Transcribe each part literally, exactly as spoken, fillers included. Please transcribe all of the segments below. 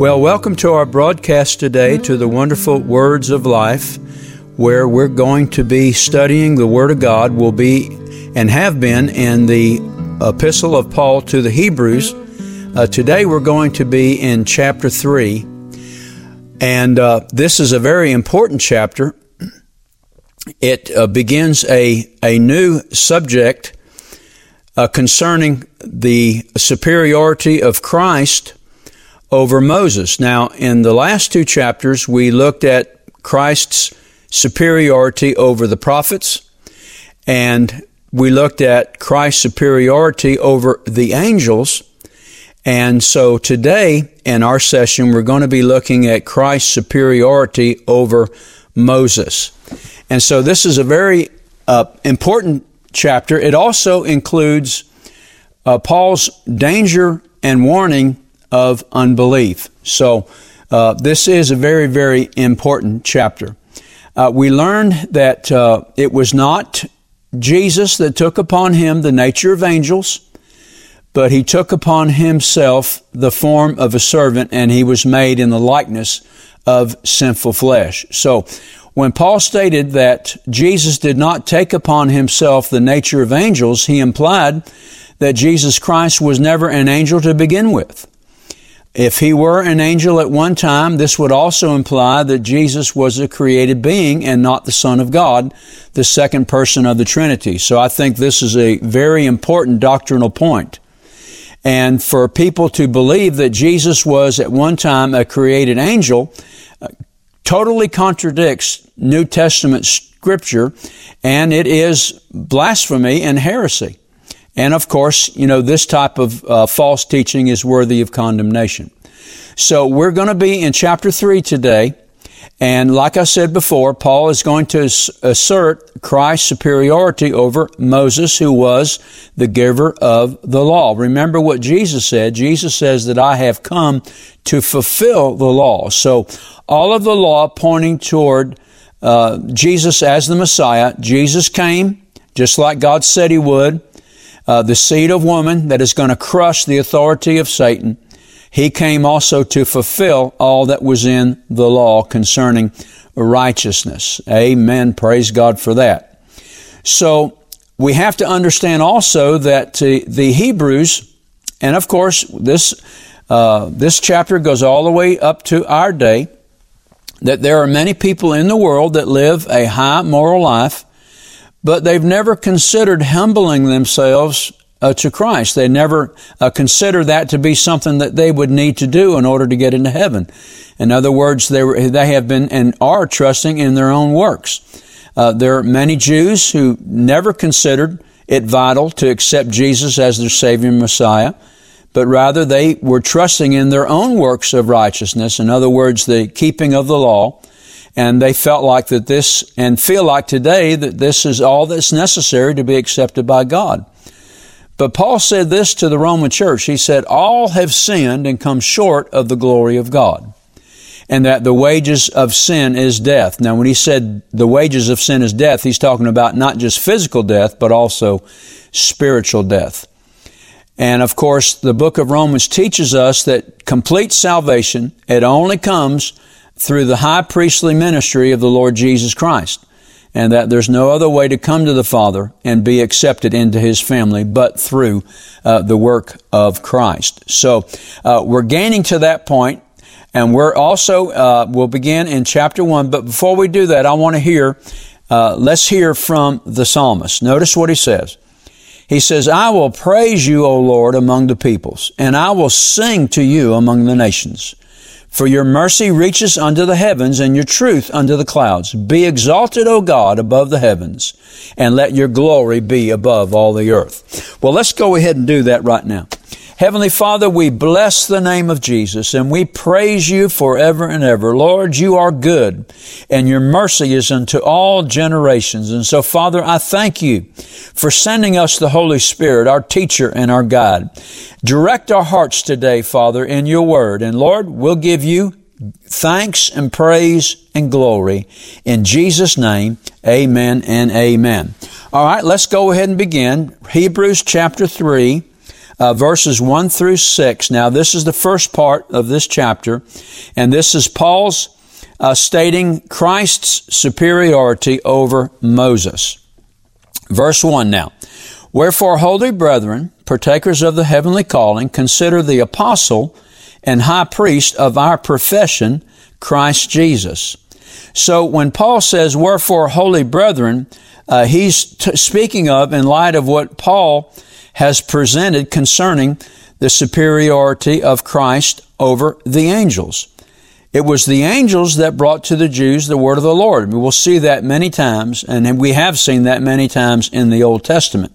Well, welcome to our broadcast today to the wonderful Words of Life, where we're going to be studying the Word of God. We'll be and have been in the Epistle of Paul to the Hebrews. Uh, today we're going to be in chapter three, and uh, this is a very important chapter. It uh, begins a, a new subject uh, concerning the superiority of Christ over Moses. Now, in the last two chapters, we looked at Christ's superiority over the prophets, and we looked at Christ's superiority over the angels. And so today, in our session, we're going to be looking at Christ's superiority over Moses. And so this is a very uh, important chapter. It also includes uh, Paul's danger and warning of unbelief. So uh, this is a very, very important chapter. Uh, we learned that uh, it was not Jesus that took upon him the nature of angels, but he took upon himself the form of a servant, and he was made in the likeness of sinful flesh. So when Paul stated that Jesus did not take upon himself the nature of angels, he implied that Jesus Christ was never an angel to begin with. If he were an angel at one time, this would also imply that Jesus was a created being and not the Son of God, the second person of the Trinity. So I think this is a very important doctrinal point. And for people to believe that Jesus was at one time a created angel totally contradicts New Testament scripture, and it is blasphemy and heresy. And of course, you know, this type of uh, false teaching is worthy of condemnation. So we're going to be in chapter three today. And like I said before, Paul is going to assert Christ's superiority over Moses, who was the giver of the law. Remember what Jesus said. Jesus says that I have come to fulfill the law. So all of the law pointing toward uh, Jesus as the Messiah. Jesus came just like God said he would. Uh, the seed of woman that is going to crush the authority of Satan. He came also to fulfill all that was in the law concerning righteousness. Amen. Praise God for that. So we have to understand also that uh, the Hebrews, and of course this uh, this chapter goes all the way up to our day, that there are many people in the world that live a high moral life, but they've never considered humbling themselves uh, to Christ. They never uh, consider that to be something that they would need to do in order to get into heaven. In other words, they were, they have been and are trusting in their own works. Uh, there are many Jews who never considered it vital to accept Jesus as their Savior and Messiah, but rather they were trusting in their own works of righteousness. In other words, the keeping of the law. And they felt like that this, and feel like today, that this is all that's necessary to be accepted by God. But Paul said this to the Roman church. He said, all have sinned and come short of the glory of God, and that the wages of sin is death. Now, when he said the wages of sin is death, he's talking about not just physical death, but also spiritual death. And of course, the book of Romans teaches us that complete salvation, it only comes through the high priestly ministry of the Lord Jesus Christ, and that there's no other way to come to the Father and be accepted into His family but through uh, the work of Christ. So uh, we're gaining to that point, and we're also, uh, we'll begin in chapter one. But before we do that, I want to hear, uh, let's hear from the psalmist. Notice what he says. He says, I will praise you, O Lord, among the peoples, and I will sing to you among the nations. For your mercy reaches unto the heavens, and your truth unto the clouds. Be exalted, O God, above the heavens, and let your glory be above all the earth. Well, let's go ahead and do that right now. Heavenly Father, we bless the name of Jesus, and we praise you forever and ever. Lord, you are good, and your mercy is unto all generations. And so, Father, I thank you for sending us the Holy Spirit, our teacher and our guide. Direct our hearts today, Father, in your word. And Lord, we'll give you thanks and praise and glory. In Jesus' name, amen and amen. All right, let's go ahead and begin. Hebrews chapter three, uh, verses one through six. Now, this is the first part of this chapter, and this is Paul's uh, stating Christ's superiority over Moses. Verse one now. Wherefore, holy brethren, partakers of the heavenly calling, consider the apostle and high priest of our profession, Christ Jesus. So when Paul says, wherefore, holy brethren, uh, he's t- speaking of in light of what Paul has presented concerning the superiority of Christ over the angels. It was the angels that brought to the Jews the word of the Lord. We will see that many times, and we have seen that many times in the Old Testament.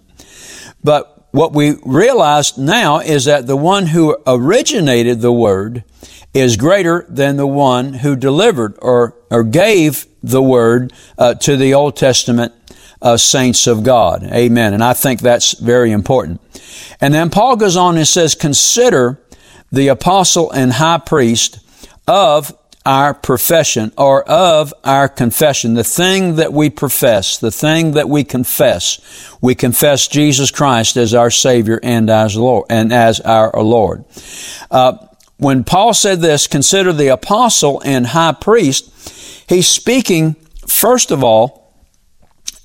But what we realize now is that the one who originated the word is greater than the one who delivered or, or gave the word uh, to the Old Testament uh, saints of God. Amen. And I think that's very important. And then Paul goes on and says, consider the apostle and high priest of our profession or of our confession, the thing that we profess, the thing that we confess. We confess Jesus Christ as our Savior and as Lord, and as our Lord. Uh, when Paul said this, consider the apostle and high priest, he's speaking, first of all,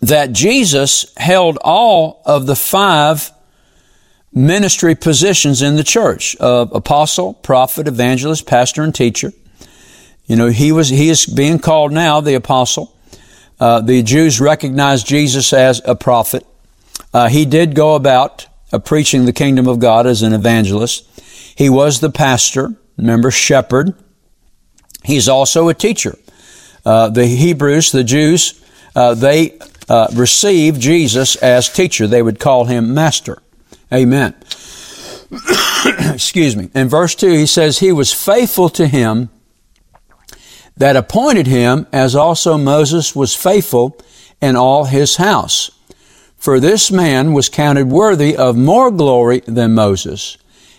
that Jesus held all of the five ministry positions in the church of apostle, prophet, evangelist, pastor, and teacher. You know, he was, he is being called now the apostle. Uh, the Jews recognized Jesus as a prophet. Uh, he did go about uh, preaching the kingdom of God as an evangelist. He was the pastor, remember, shepherd. He's also a teacher. Uh, the Hebrews, the Jews, uh, they uh, received Jesus as teacher. They would call him master. Amen. Excuse me. In verse two, he says, he was faithful to him that appointed him, as also Moses was faithful in all his house. For this man was counted worthy of more glory than Moses,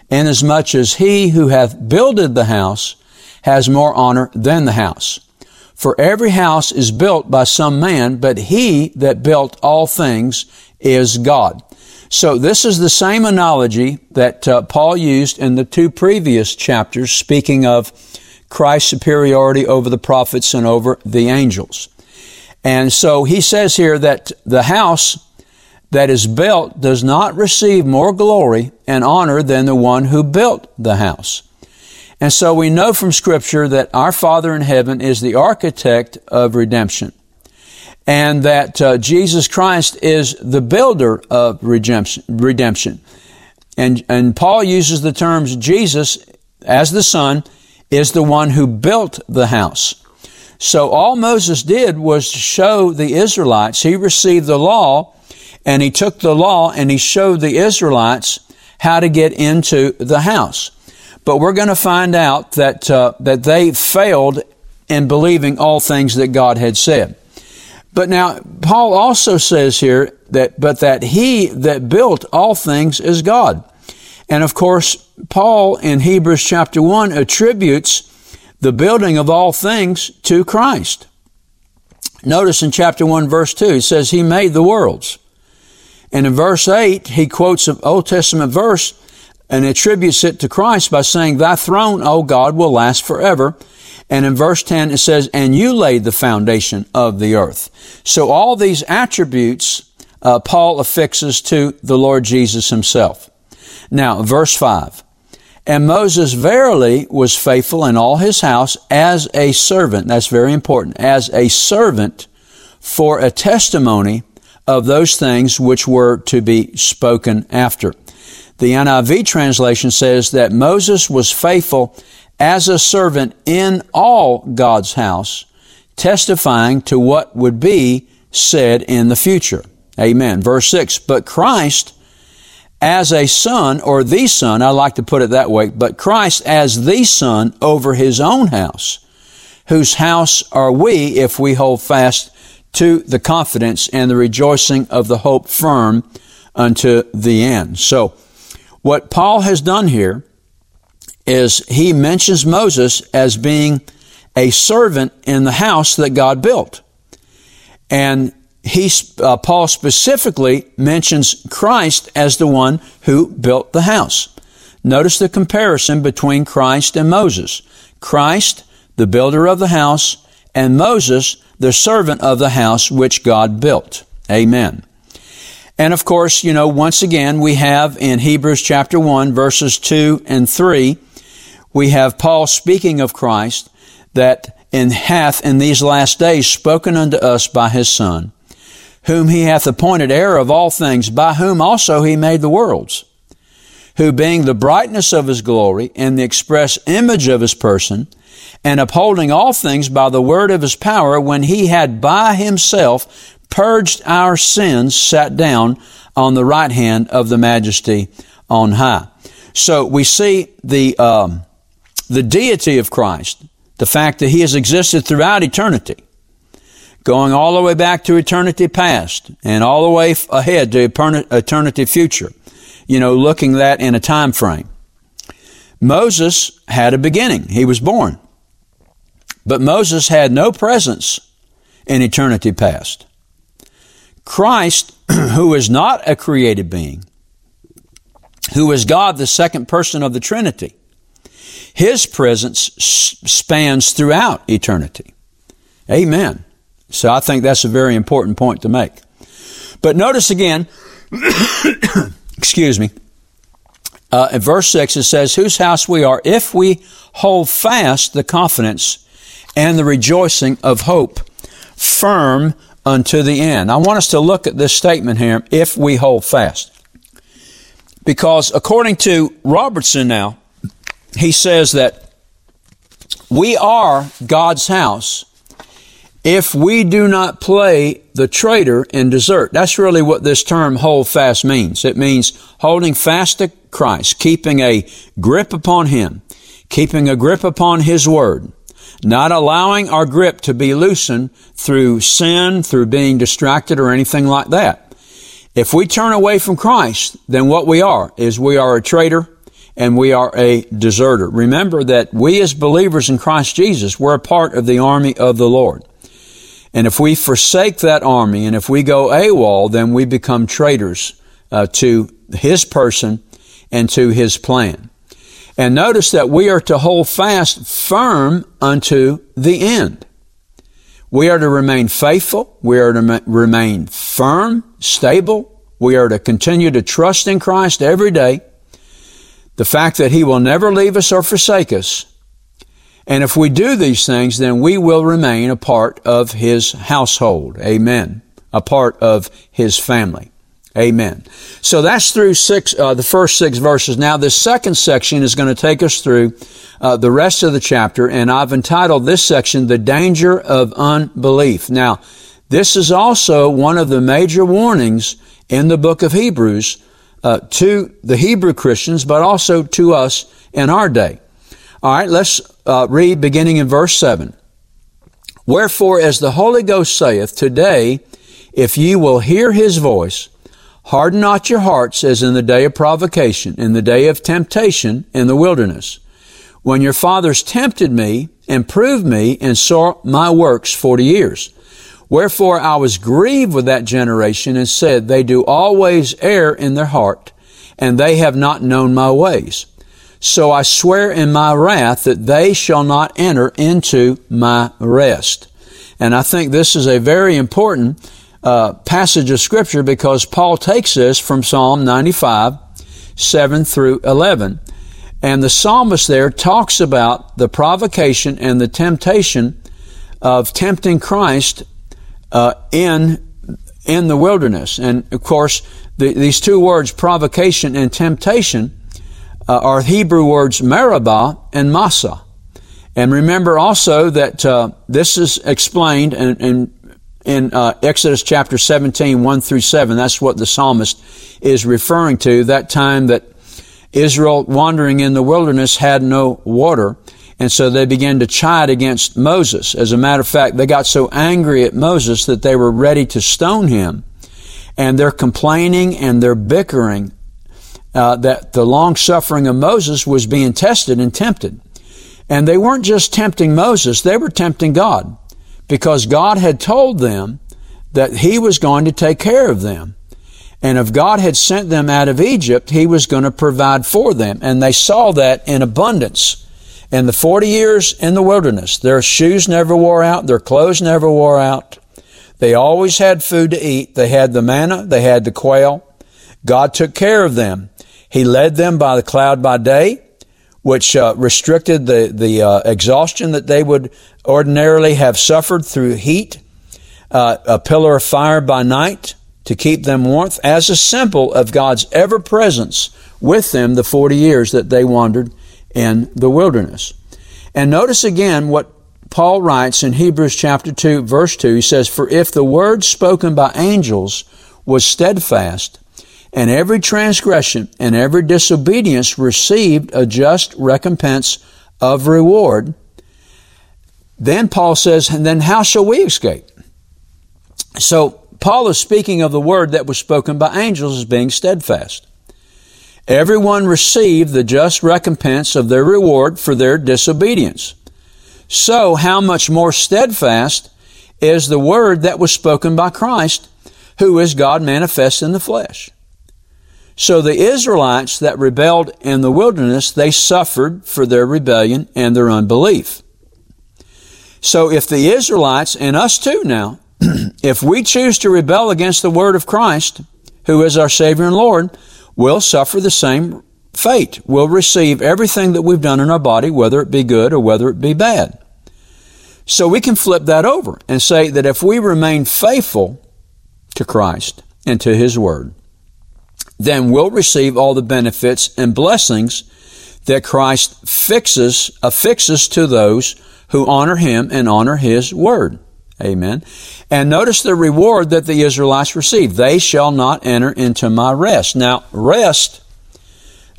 inasmuch as he who hath builded the house has more honor than the house. For every house is built by some man, but he that built all things is God. So this is the same analogy that uh, Paul used in the two previous chapters, speaking of Christ's superiority over the prophets and over the angels. And so he says here that the house that is built does not receive more glory and honor than the one who built the house. And so we know from Scripture that our Father in heaven is the architect of redemption, and that uh, Jesus Christ is the builder of redemption. redemption. And, and Paul uses the terms Jesus as the Son is the one who built the house. So all Moses did was to show the Israelites. He received the law, and he took the law and he showed the Israelites how to get into the house. But we're going to find out that uh, that they failed in believing all things that God had said. But now Paul also says here that but that he that built all things is God. And of course, Paul in Hebrews chapter one attributes the building of all things to Christ. Notice in chapter one, verse two, he says he made the worlds. And in verse eight, he quotes an Old Testament verse and attributes it to Christ by saying, thy throne, O God, will last forever. And in verse ten, it says, and you laid the foundation of the earth. So all these attributes, uh, Paul affixes to the Lord Jesus himself. Now, verse five, and Moses verily was faithful in all his house as a servant. That's very important. As a servant for a testimony of those things which were to be spoken after. The N I V translation says that Moses was faithful as a servant in all God's house, testifying to what would be said in the future. Amen. Verse six, but Christ as a son or the son, I like to put it that way, but Christ as the son over his own house, whose house are we if we hold fast to the confidence and the rejoicing of the hope firm unto the end. So what Paul has done here is he mentions Moses as being a servant in the house that God built. And he, uh, Paul specifically mentions Christ as the one who built the house. Notice the comparison between Christ and Moses. Christ, the builder of the house, and Moses, the servant of the house which God built. Amen. And of course, you know, once again, we have in Hebrews chapter one, verses two and three, we have Paul speaking of Christ, that in hath in these last days spoken unto us by his Son, whom he hath appointed heir of all things, by whom also he made the worlds, who being the brightness of his glory and the express image of his person, and upholding all things by the word of his power, when he had by himself purged our sins, sat down on the right hand of the majesty on high. So we see the um, the deity of Christ, the fact that he has existed throughout eternity, going all the way back to eternity past and all the way ahead to eternity future, you know, looking that in a time frame. Moses had a beginning. He was born. But Moses had no presence in eternity past. Christ, who is not a created being, who is God, the second person of the Trinity, his presence spans throughout eternity. Amen. So I think that's a very important point to make. But notice again, excuse me, uh, in verse six it says, whose house we are if we hold fast the confidence and the rejoicing of hope firm unto the end. I want us to look at this statement here, if we hold fast. Because according to Robertson now, he says that we are God's house if we do not play the traitor and desert. That's really what this term hold fast means. It means holding fast to Christ, keeping a grip upon him, keeping a grip upon his word, not allowing our grip to be loosened through sin, through being distracted or anything like that. If we turn away from Christ, then what we are is we are a traitor and we are a deserter. Remember that we as believers in Christ Jesus, we're a part of the army of the Lord. And if we forsake that army and if we go AWOL, then we become traitors uh, to his person and to his plan. And notice that we are to hold fast firm unto the end. We are to remain faithful. We are to remain firm, stable. We are to continue to trust in Christ every day. The fact that he will never leave us or forsake us. And if we do these things, then we will remain a part of his household. Amen. A part of his family. Amen. So that's through six, uh, the first six verses. Now, this second section is going to take us through uh, the rest of the chapter, and I've entitled this section, The Danger of Unbelief. Now, this is also one of the major warnings in the book of Hebrews uh, to the Hebrew Christians, but also to us in our day. All right, let's uh, read beginning in verse seven. Wherefore, as the Holy Ghost saith, today, if ye will hear his voice, harden not your hearts as in the day of provocation, in the day of temptation in the wilderness, when your fathers tempted me and proved me and saw my works forty years. Wherefore I was grieved with that generation and said, they do always err in their heart, and they have not known my ways. So I swear in my wrath that they shall not enter into my rest. And I think this is a very important Uh, passage of scripture, because Paul takes this from Psalm ninety-five, seven through eleven. And the psalmist there talks about the provocation and the temptation of tempting Christ uh, in in the wilderness. And of course, the, these two words, provocation and temptation, uh, are Hebrew words Meribah and Masa. And remember also that uh, this is explained and, and In uh, Exodus chapter seventeen, one through seven, that's what the psalmist is referring to, that time that Israel wandering in the wilderness had no water. And so they began to chide against Moses. As a matter of fact, they got so angry at Moses that they were ready to stone him. And they're complaining and they're bickering uh, that the long suffering of Moses was being tested and tempted. And they weren't just tempting Moses, they were tempting God. Because God had told them that he was going to take care of them. And if God had sent them out of Egypt, he was going to provide for them. And they saw that in abundance. In the forty years in the wilderness, their shoes never wore out, their clothes never wore out. They always had food to eat. They had the manna, they had the quail. God took care of them. He led them by the cloud by day, which uh, restricted the, the uh, exhaustion that they would ordinarily have suffered through heat. Uh, a pillar of fire by night to keep them warmth, as a symbol of God's ever-presence with them the forty years that they wandered in the wilderness. And notice again what Paul writes in Hebrews chapter two, verse two. He says, "For if the word spoken by angels was steadfast, and every transgression and every disobedience received a just recompense of reward," then Paul says, "And then how shall we escape?" So Paul is speaking of the word that was spoken by angels as being steadfast. Everyone received the just recompense of their reward for their disobedience. So how much more steadfast is the word that was spoken by Christ, who is God manifest in the flesh? So the Israelites that rebelled in the wilderness, they suffered for their rebellion and their unbelief. So if the Israelites, and us too now, if we choose to rebel against the word of Christ, who is our Savior and Lord, we'll suffer the same fate. We'll receive everything that we've done in our body, whether it be good or whether it be bad. So we can flip that over and say that if we remain faithful to Christ and to His word, then we'll receive all the benefits and blessings that Christ fixes, affixes to those who honor Him and honor His word. Amen. And notice the reward that the Israelites received. They shall not enter into my rest. Now, rest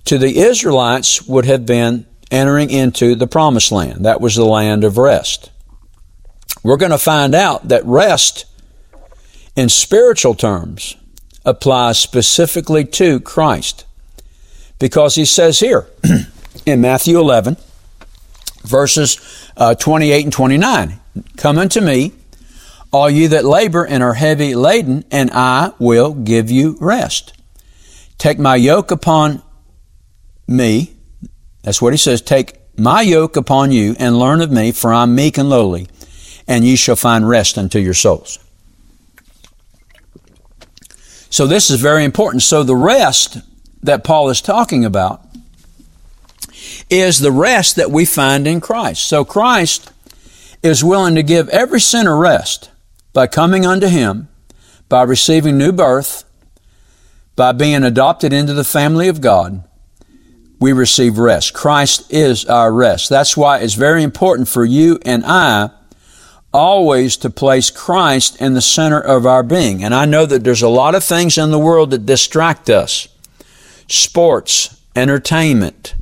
to the Israelites would have been entering into the promised land. That was the land of rest. We're going to find out that rest in spiritual terms applies specifically to Christ, because he says here in Matthew eleven, verses uh, twenty-eight and twenty-nine, "Come unto me, all ye that labor and are heavy laden, and I will give you rest. Take my yoke upon me." That's what he says. "Take my yoke upon you and learn of me, for I am meek and lowly, and ye shall find rest unto your souls." So this is very important. So the rest that Paul is talking about is the rest that we find in Christ. So Christ is willing to give every sinner rest by coming unto Him, by receiving new birth, by being adopted into the family of God. We receive rest. Christ is our rest. That's why it's very important for you and I always to place Christ in the center of our being. And I know that there's a lot of things in the world that distract us. Sports, entertainment,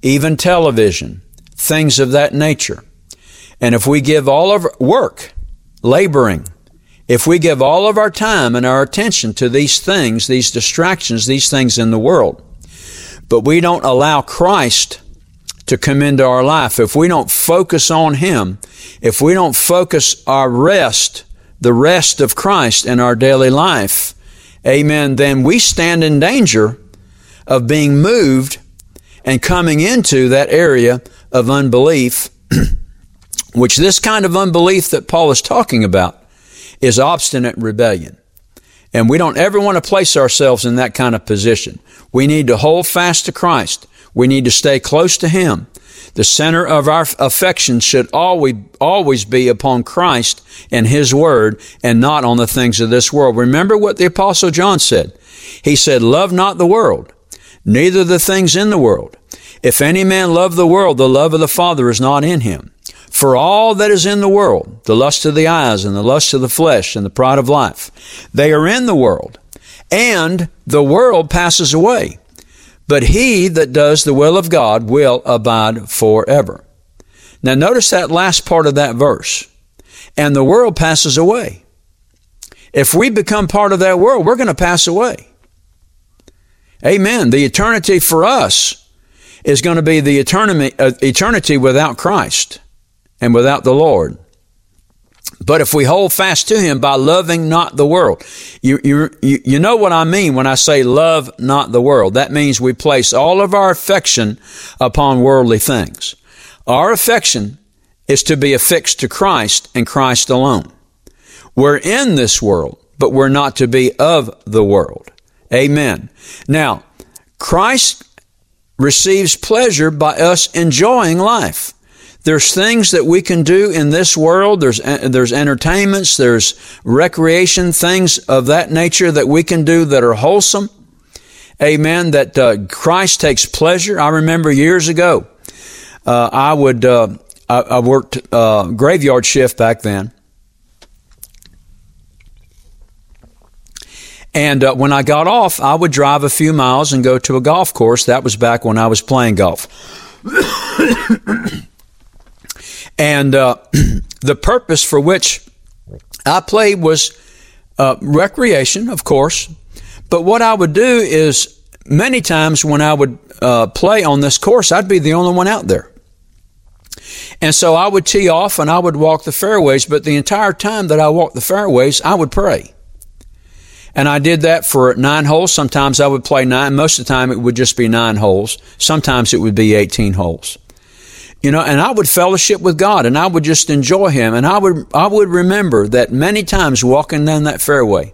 even television, things of that nature. And if we give all of our work, laboring, if we give all of our time and our attention to these things, these distractions, these things in the world, but we don't allow Christ to come into our life, if we don't focus on Him, if we don't focus our rest, the rest of Christ in our daily life, amen, then we stand in danger of being moved and coming into that area of unbelief, which this kind of unbelief that Paul is talking about is obstinate rebellion. And we don't ever want to place ourselves in that kind of position. We need to hold fast to Christ. We need to stay close to Him. The center of our affection should always, always be upon Christ and His word, and not on the things of this world. Remember what the Apostle John said. He said, "Love not the world, neither the things in the world. If any man love the world, the love of the Father is not in him. For all that is in the world, the lust of the eyes and the lust of the flesh and the pride of life, they are in the world, and the world passes away. But he that does the will of God will abide forever." Now notice that last part of that verse. And the world passes away. If we become part of that world, we're going to pass away. Amen. The eternity for us is going to be the eternity, uh, eternity without Christ and without the Lord. But if we hold fast to him by loving not the world, you, you, you know what I mean when I say love not the world. That means we place all of our affection upon worldly things. Our affection is to be affixed to Christ and Christ alone. We're in this world, but we're not to be of the world. Amen. Now, Christ receives pleasure by us enjoying life. There's things that we can do in this world. There's, there's entertainments, there's recreation, things of that nature that we can do that are wholesome. Amen. That uh, Christ takes pleasure. I remember years ago, uh, I would, uh, I, I worked uh, graveyard shift back then. And uh, when I got off, I would drive a few miles and go to a golf course. That was back when I was playing golf. And uh, the purpose for which I played was uh, recreation, of course. But what I would do is many times when I would uh, play on this course, I'd be the only one out there. And so I would tee off and I would walk the fairways. But the entire time that I walked the fairways, I would pray. And I did that for nine holes. Sometimes I would play nine. Most of the time it would just be nine holes. Sometimes it would be eighteen holes. You know, and I would fellowship with God and I would just enjoy him. And I would, I would remember that many times walking down that fairway,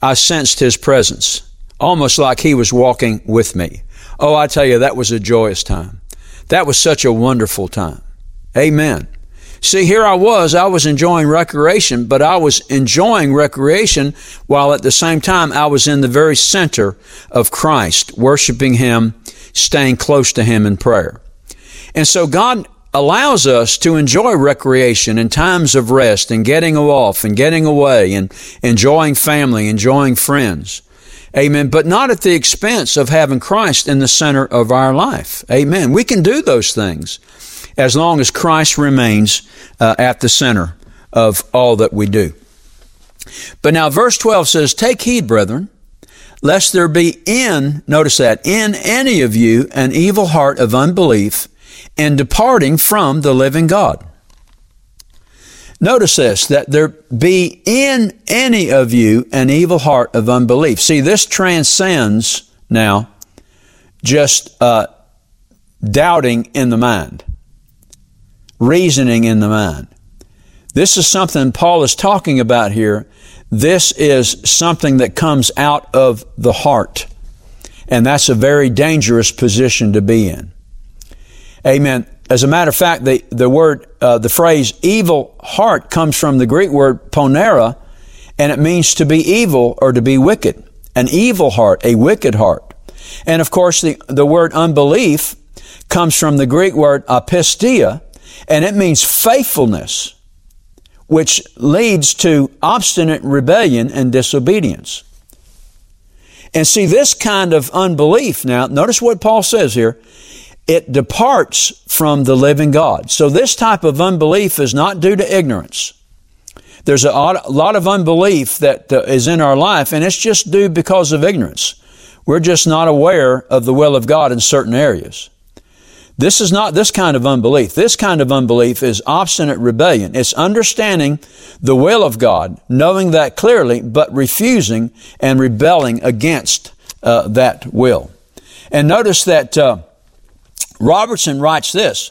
I sensed his presence, almost like he was walking with me. Oh, I tell you, that was a joyous time. That was such a wonderful time. Amen. See, here I was, I was enjoying recreation, but I was enjoying recreation while at the same time I was in the very center of Christ, worshiping him, staying close to him in prayer. And so God allows us to enjoy recreation and times of rest and getting off and getting away and enjoying family, enjoying friends. Amen. But not at the expense of having Christ in the center of our life. Amen. We can do those things as long as Christ remains uh, at the center of all that we do. But now verse twelve says, take heed, brethren, lest there be in, notice that, in any of you an evil heart of unbelief and departing from the living God. Notice this, that there be in any of you an evil heart of unbelief. See, this transcends now just uh, doubting in the mind, reasoning in the mind. This is something Paul is talking about here. This is something that comes out of the heart. And that's a very dangerous position to be in. Amen. As a matter of fact, the, the word, uh, the phrase evil heart comes from the Greek word ponera, and it means to be evil or to be wicked. An evil heart, a wicked heart. And of course, the, the word unbelief comes from the Greek word apistia, and it means faithfulness, which leads to obstinate rebellion and disobedience. And see, this kind of unbelief now, notice what Paul says here, it departs from the living God. So this type of unbelief is not due to ignorance. There's a lot of unbelief that is in our life, and it's just due because of ignorance. We're just not aware of the will of God in certain areas. This is not this kind of unbelief. This kind of unbelief is obstinate rebellion. It's understanding the will of God, knowing that clearly, but refusing and rebelling against uh, that will. And notice that uh, Robertson writes this,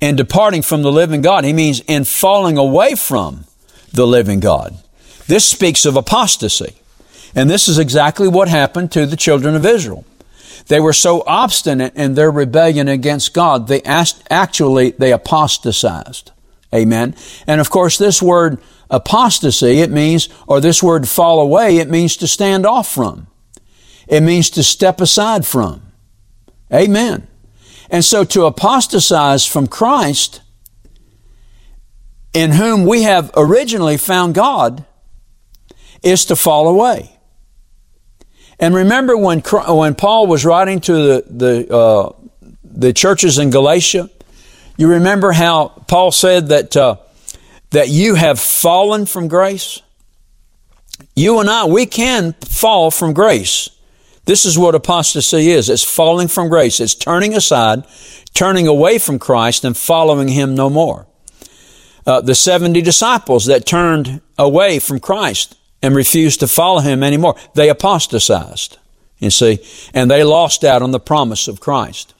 in departing from the living God, he means in falling away from the living God. This speaks of apostasy. And this is exactly what happened to the children of Israel. They were so obstinate in their rebellion against God, they asked, actually, they apostatized. Amen. And of course, this word apostasy, it means, or this word fall away, it means to stand off from. It means to step aside from. Amen. And so to apostatize from Christ, in whom we have originally found God, is to fall away. And remember when when Paul was writing to the the, uh, the churches in Galatia, you remember how Paul said that uh, that you have fallen from grace. You and I, we can fall from grace. This is what apostasy is. It's falling from grace. It's turning aside, turning away from Christ and following him no more. uh, the seventy disciples that turned away from Christ and refused to follow him anymore. They apostatized, you see, and they lost out on the promise of Christ.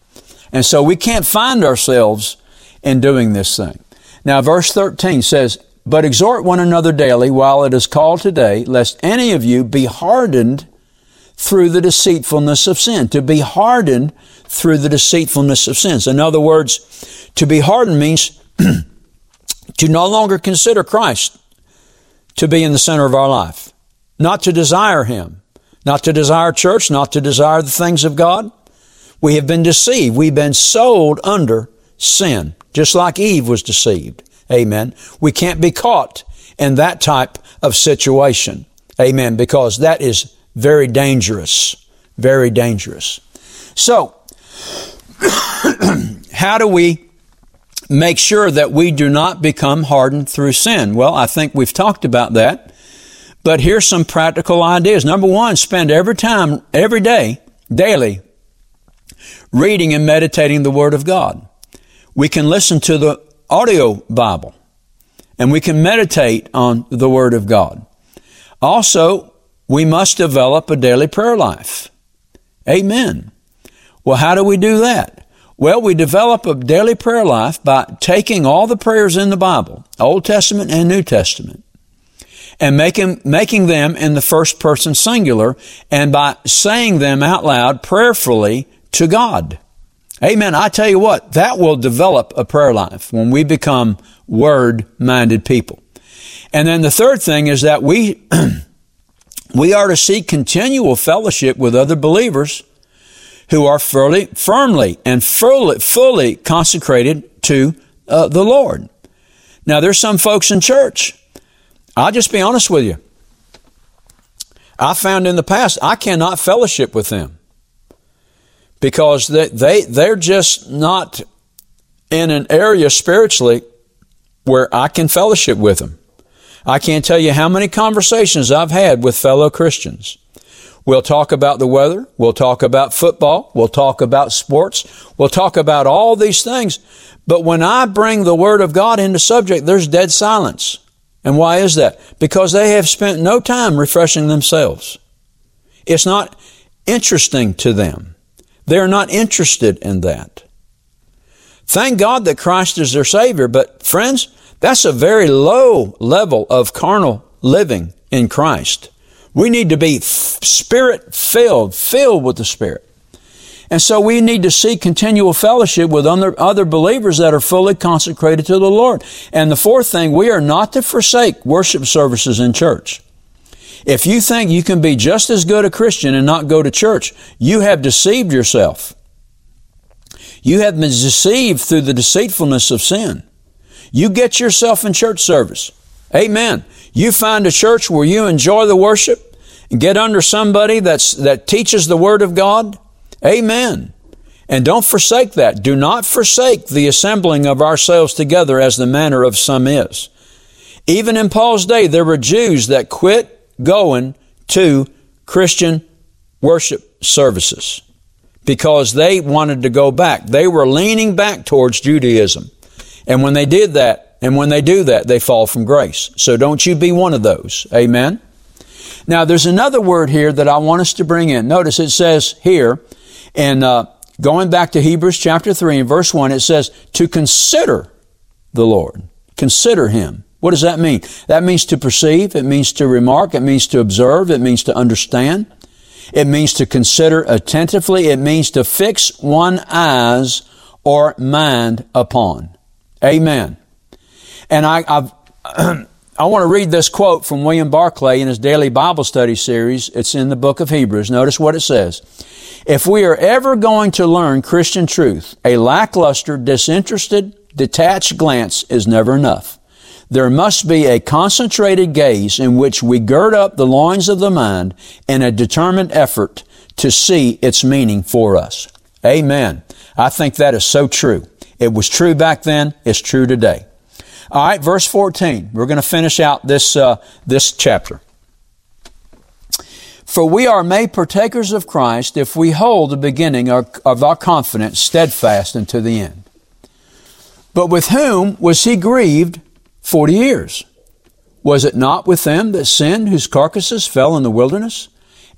And so we can't find ourselves in doing this thing. Now, verse thirteen says, "But exhort one another daily while it is called today, lest any of you be hardened through the deceitfulness of sin." To be hardened through the deceitfulness of sins. In other words, to be hardened means to no longer consider Christ to be in the center of our life, not to desire him, not to desire church, not to desire the things of God. We have been deceived. We've been sold under sin, just like Eve was deceived. Amen. We can't be caught in that type of situation. Amen. Because that is very dangerous, very dangerous. So how do we make sure that we do not become hardened through sin? Well, I think we've talked about that, but here's some practical ideas. Number one, spend every time, every day, daily, reading and meditating the Word of God. We can listen to the audio Bible, and we can meditate on the Word of God. Also, we must develop a daily prayer life. Amen. Well, how do we do that? Well, we develop a daily prayer life by taking all the prayers in the Bible, Old Testament and New Testament, and making, making them in the first person singular, and by saying them out loud prayerfully to God. Amen. I tell you what, that will develop a prayer life when we become word-minded people. And then the third thing is that we, we are to seek continual fellowship with other believers who are firmly, firmly and fully, fully consecrated to uh, the Lord. Now, there's some folks in church. I'll just be honest with you. I found in the past, I cannot fellowship with them because they, they, they're just not in an area spiritually where I can fellowship with them. I can't tell you how many conversations I've had with fellow Christians. We'll talk about the weather. We'll talk about football. We'll talk about sports. We'll talk about all these things. But when I bring the Word of God into subject, there's dead silence. And why is that? Because they have spent no time refreshing themselves. It's not interesting to them. They're not interested in that. Thank God that Christ is their Savior. But friends, that's a very low level of carnal living in Christ. We need to be Spirit-filled, filled with the Spirit. And so we need to seek continual fellowship with other believers that are fully consecrated to the Lord. And the fourth thing, we are not to forsake worship services in church. If you think you can be just as good a Christian and not go to church, you have deceived yourself. You have been deceived through the deceitfulness of sin. You get yourself in church service. Amen. You find a church where you enjoy the worship and get under somebody that's, that teaches the Word of God. Amen. And don't forsake that. Do not forsake the assembling of ourselves together as the manner of some is. Even in Paul's day, there were Jews that quit going to Christian worship services because they wanted to go back. They were leaning back towards Judaism. And when they did that, and when they do that, they fall from grace. So don't you be one of those. Amen. Now, there's another word here that I want us to bring in. Notice it says here, and uh, going back to Hebrews chapter three and verse one, it says to consider the Lord, consider him. What does that mean? That means to perceive. It means to remark. It means to observe. It means to understand. It means to consider attentively. It means to fix one's eyes or mind upon. Amen. And I I've, I want to read this quote from William Barclay in his daily Bible study series. It's in the book of Hebrews. Notice what it says. If we are ever going to learn Christian truth, a lackluster, disinterested, detached glance is never enough. There must be a concentrated gaze in which we gird up the loins of the mind in a determined effort to see its meaning for us. Amen. I think that is so true. It was true back then. It's true today. All right, verse fourteen. We're going to finish out this uh, this chapter. For we are made partakers of Christ if we hold the beginning of our confidence steadfast unto the end. But with whom was he grieved forty years. Was it not with them that sinned, whose carcasses fell in the wilderness?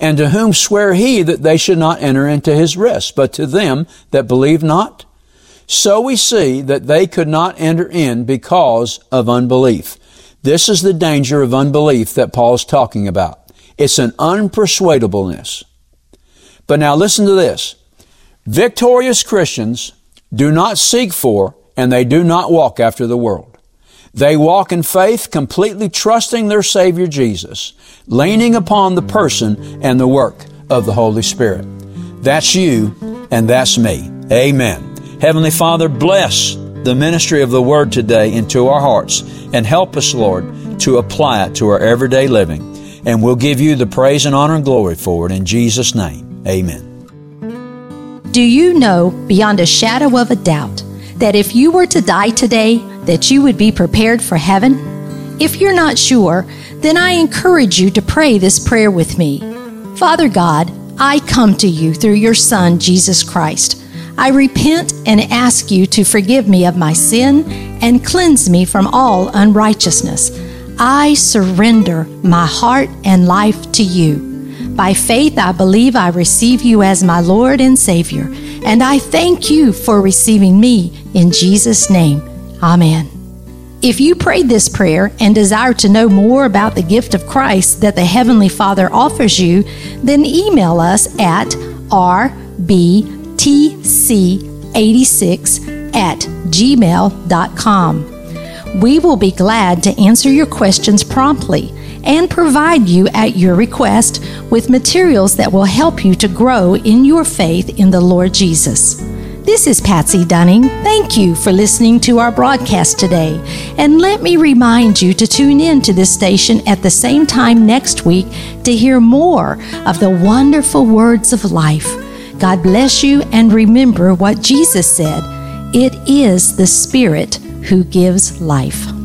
And to whom sware he that they should not enter into his rest, but to them that believe not? So we see that they could not enter in because of unbelief. This is the danger of unbelief that Paul's talking about. It's an unpersuadableness. But now listen to this. Victorious Christians do not seek for, and they do not walk after the world. They walk in faith, completely trusting their Savior Jesus, leaning upon the person and the work of the Holy Spirit. That's you and that's me. Amen. Heavenly Father, bless the ministry of the Word today into our hearts and help us, Lord, to apply it to our everyday living. And we'll give you the praise and honor and glory for it in Jesus' name. Amen. Do you know beyond a shadow of a doubt that if you were to die today, that you would be prepared for heaven? If you're not sure, then I encourage you to pray this prayer with me. Father God, I come to you through your Son, Jesus Christ. I repent and ask you to forgive me of my sin and cleanse me from all unrighteousness. I surrender my heart and life to you. By faith, I believe I receive you as my Lord and Savior, and I thank you for receiving me in Jesus' name. Amen. If you prayed this prayer and desire to know more about the gift of Christ that the Heavenly Father offers you, then email us at r b t c eight six at gmail dot com. We will be glad to answer your questions promptly and provide you at your request with materials that will help you to grow in your faith in the Lord Jesus. This is Patsy Dunning. Thank you for listening to our broadcast today. And let me remind you to tune in to this station at the same time next week to hear more of the wonderful words of life. God bless you, and remember what Jesus said. It is the Spirit who gives life.